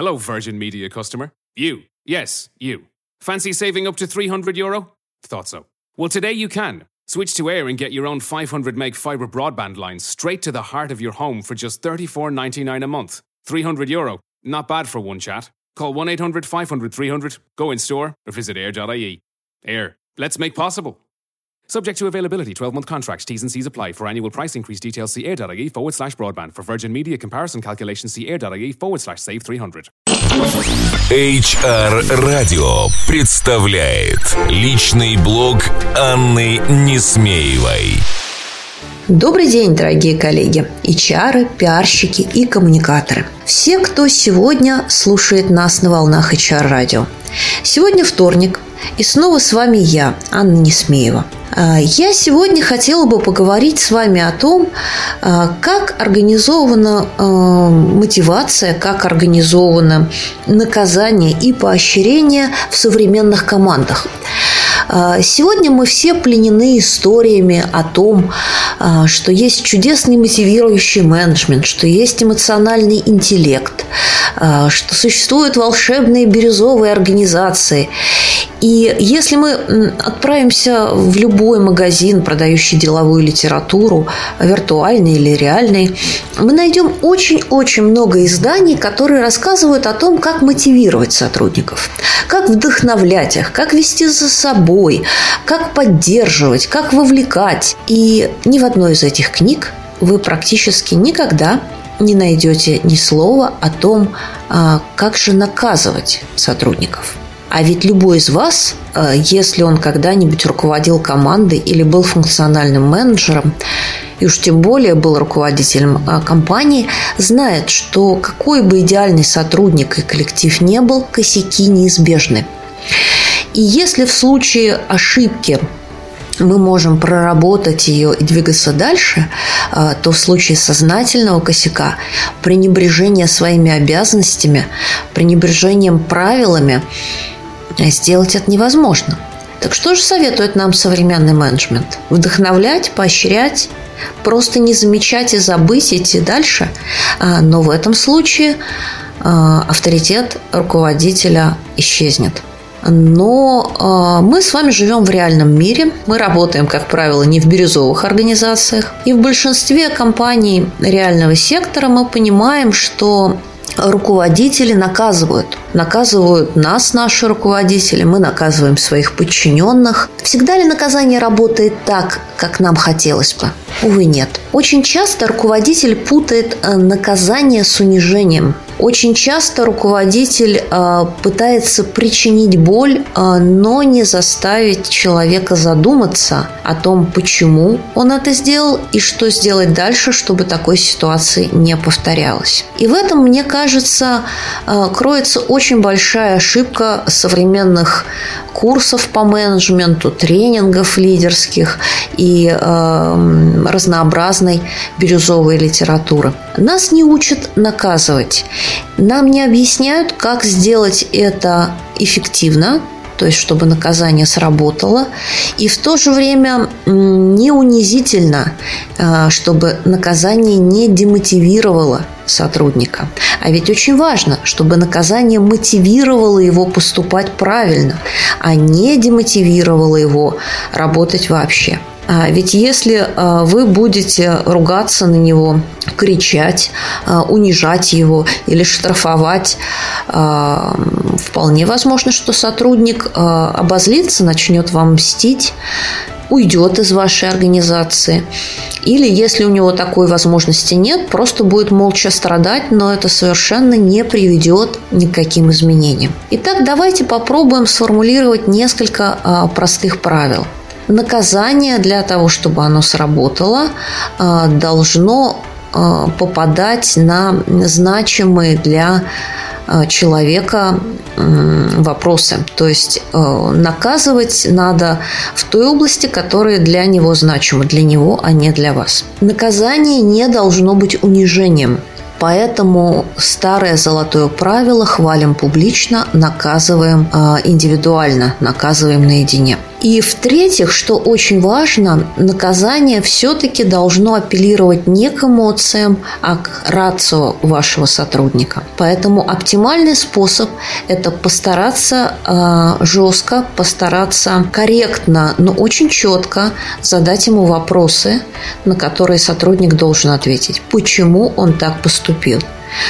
Hello, Virgin Media customer. You. Yes, you. Fancy saving up to €300? Thought so. Well, today you can. Switch to Eir and get your own 500 meg fibre broadband line straight to the heart of your home for just €34.99 a month. €300. Not bad for one chat. Call 1-800-500-300, go in store, or visit eir.ie. Eir. Let's make possible. Subject to availability, 12-month contracts, T's and C's apply. For annual price increase details, see eir.ie/broadband. For Virgin Media comparison calculations, see eir.ie/save300. HR Radio представляет личный блог Анны Несмеевой. Добрый день, дорогие коллеги, HR, пиарщики и коммуникаторы. Все, кто сегодня слушает нас на волнах HR Radio. Сегодня вторник, и снова с вами я, Анна Несмеева. Я сегодня хотела бы поговорить с вами о том, как организована мотивация, как организовано наказание и поощрение в современных командах. Сегодня мы все пленены историями о том, что есть чудесный мотивирующий менеджмент, что есть эмоциональный интеллект, что существуют волшебные бирюзовые организации. И если мы отправимся в любой магазин, продающий деловую литературу, виртуальный или реальный, мы найдем очень-очень много изданий, которые рассказывают о том, как мотивировать сотрудников, как вдохновлять их, как вести за собой, как поддерживать, как вовлекать. И ни в одной из этих книг вы практически никогда не найдете ни слова о том, как же наказывать сотрудников. А ведь любой из вас, если он когда-нибудь руководил командой или был функциональным менеджером, и уж тем более был руководителем компании, знает, что какой бы идеальный сотрудник и коллектив не был, косяки неизбежны. И если в случае ошибки мы можем проработать ее и двигаться дальше, то в случае сознательного косяка, пренебрежения своими обязанностями, пренебрежением правилами, сделать это невозможно. Так что же советует нам современный менеджмент? Вдохновлять, поощрять, просто не замечать и забыть, идти дальше? Но в этом случае авторитет руководителя исчезнет. Но мы с вами живем в реальном мире. Мы работаем, как правило, не в бирюзовых организациях. И в большинстве компаний реального сектора мы понимаем, что руководители наказывают. Наказывают нас наши руководители, мы наказываем своих подчиненных. Всегда ли наказание работает так, как нам хотелось бы? Увы, нет. Очень часто руководитель путает наказание с унижением. Очень часто руководитель пытается причинить боль, но не заставить человека задуматься о том, почему он это сделал и что сделать дальше, чтобы такой ситуации не повторялось. И в этом, мне кажется, кроется очень большая ошибка современных курсов по менеджменту, тренингов лидерских и разнообразной бирюзовой литературы. Нас не учат наказывать. Нам не объясняют, как сделать это эффективно, то есть чтобы наказание сработало, и в то же время не унизительно, чтобы наказание не демотивировало сотрудника. А ведь очень важно, чтобы наказание мотивировало его поступать правильно, а не демотивировало его работать вообще. Ведь если вы будете ругаться на него, кричать, унижать его или штрафовать, вполне возможно, что сотрудник обозлится, начнет вам мстить, уйдет из вашей организации. Или, если у него такой возможности нет, просто будет молча страдать, но это совершенно не приведет ни к каким изменениям. Итак, давайте попробуем сформулировать несколько простых правил. Наказание для того, чтобы оно сработало, должно попадать на значимые для человека вопросы. То есть наказывать надо в той области, которая для него значима, для него, а не для вас. Наказание не должно быть унижением. Поэтому старое золотое правило: хвалим публично, наказываем индивидуально, наказываем наедине. И в-третьих, что очень важно, наказание все-таки должно апеллировать не к эмоциям, а к рацио вашего сотрудника. Поэтому оптимальный способ – это постараться жестко, постараться корректно, но очень четко задать ему вопросы, на которые сотрудник должен ответить. Почему он так поступил?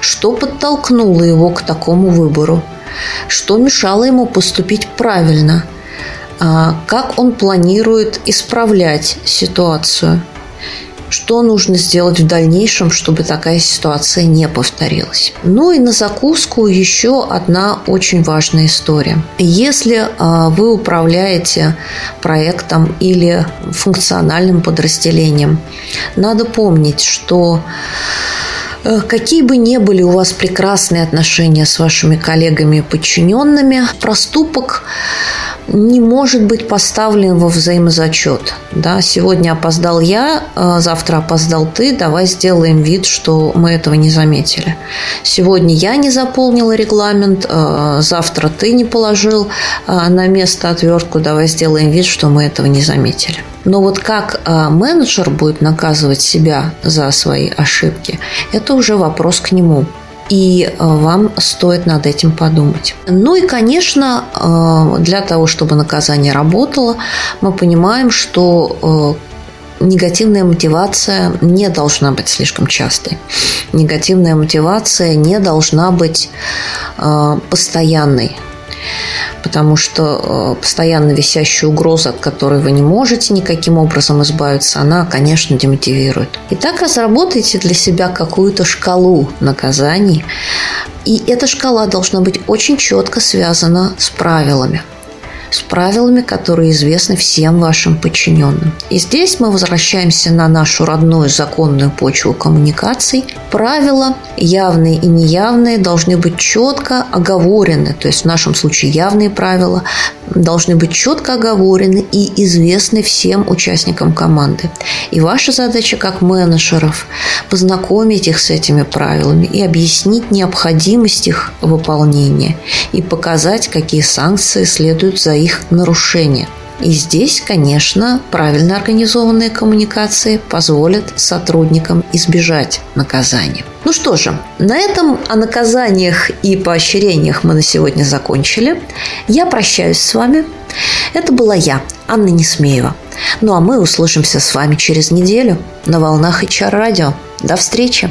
Что подтолкнуло его к такому выбору? Что мешало ему поступить правильно? Как он планирует исправлять ситуацию? Что нужно сделать в дальнейшем, чтобы такая ситуация не повторилась? Ну и на закуску еще одна очень важная история. Если вы управляете проектом или функциональным подразделением, надо помнить, что какие бы ни были у вас прекрасные отношения с вашими коллегами и подчиненными, проступок не может быть поставлен во взаимозачет. Да, сегодня опоздал я, завтра опоздал ты, давай сделаем вид, что мы этого не заметили. Сегодня я не заполнила регламент, завтра ты не положил на место отвертку, давай сделаем вид, что мы этого не заметили. Но вот как менеджер будет наказывать себя за свои ошибки, это уже вопрос к нему. И вам стоит над этим подумать. Ну и, конечно, для того, чтобы наказание работало, мы понимаем, что негативная мотивация не должна быть слишком частой. Негативная мотивация не должна быть постоянной. Потому что постоянно висящая угроза, от которой вы не можете никаким образом избавиться, она, конечно, демотивирует. Итак, разработайте для себя какую-то шкалу наказаний. И эта шкала должна быть очень четко связана с правилами. С правилами, которые известны всем вашим подчиненным. И здесь мы возвращаемся на нашу родную законную почву коммуникаций. Правила явные и неявные должны быть четко оговорены. То есть в нашем случае явные правила должны быть четко оговорены и известны всем участникам команды. И ваша задача как менеджеров познакомить их с этими правилами и объяснить необходимость их выполнения и показать, какие санкции следуют за их нарушение. И здесь, конечно, правильно организованные коммуникации позволят сотрудникам избежать наказания. Ну что же, на этом о наказаниях и поощрениях мы на сегодня закончили. Я прощаюсь с вами. Это была я, Анна Несмеева. Ну а мы услышимся с вами через неделю на волнах HR Radio. До встречи!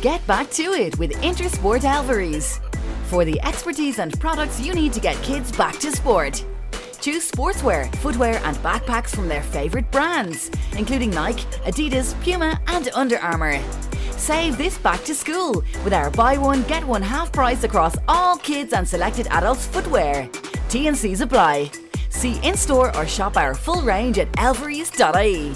Get back to it with Intersport Elvaries. For the expertise and products you need to get kids back to sport. Choose sportswear, footwear and backpacks from their favourite brands, including Nike, Adidas, Puma and Under Armour. Save this back to school with our buy one, get one half price across all kids and selected adults footwear. T&Cs apply. See in-store or shop our full range at elvaries.ie.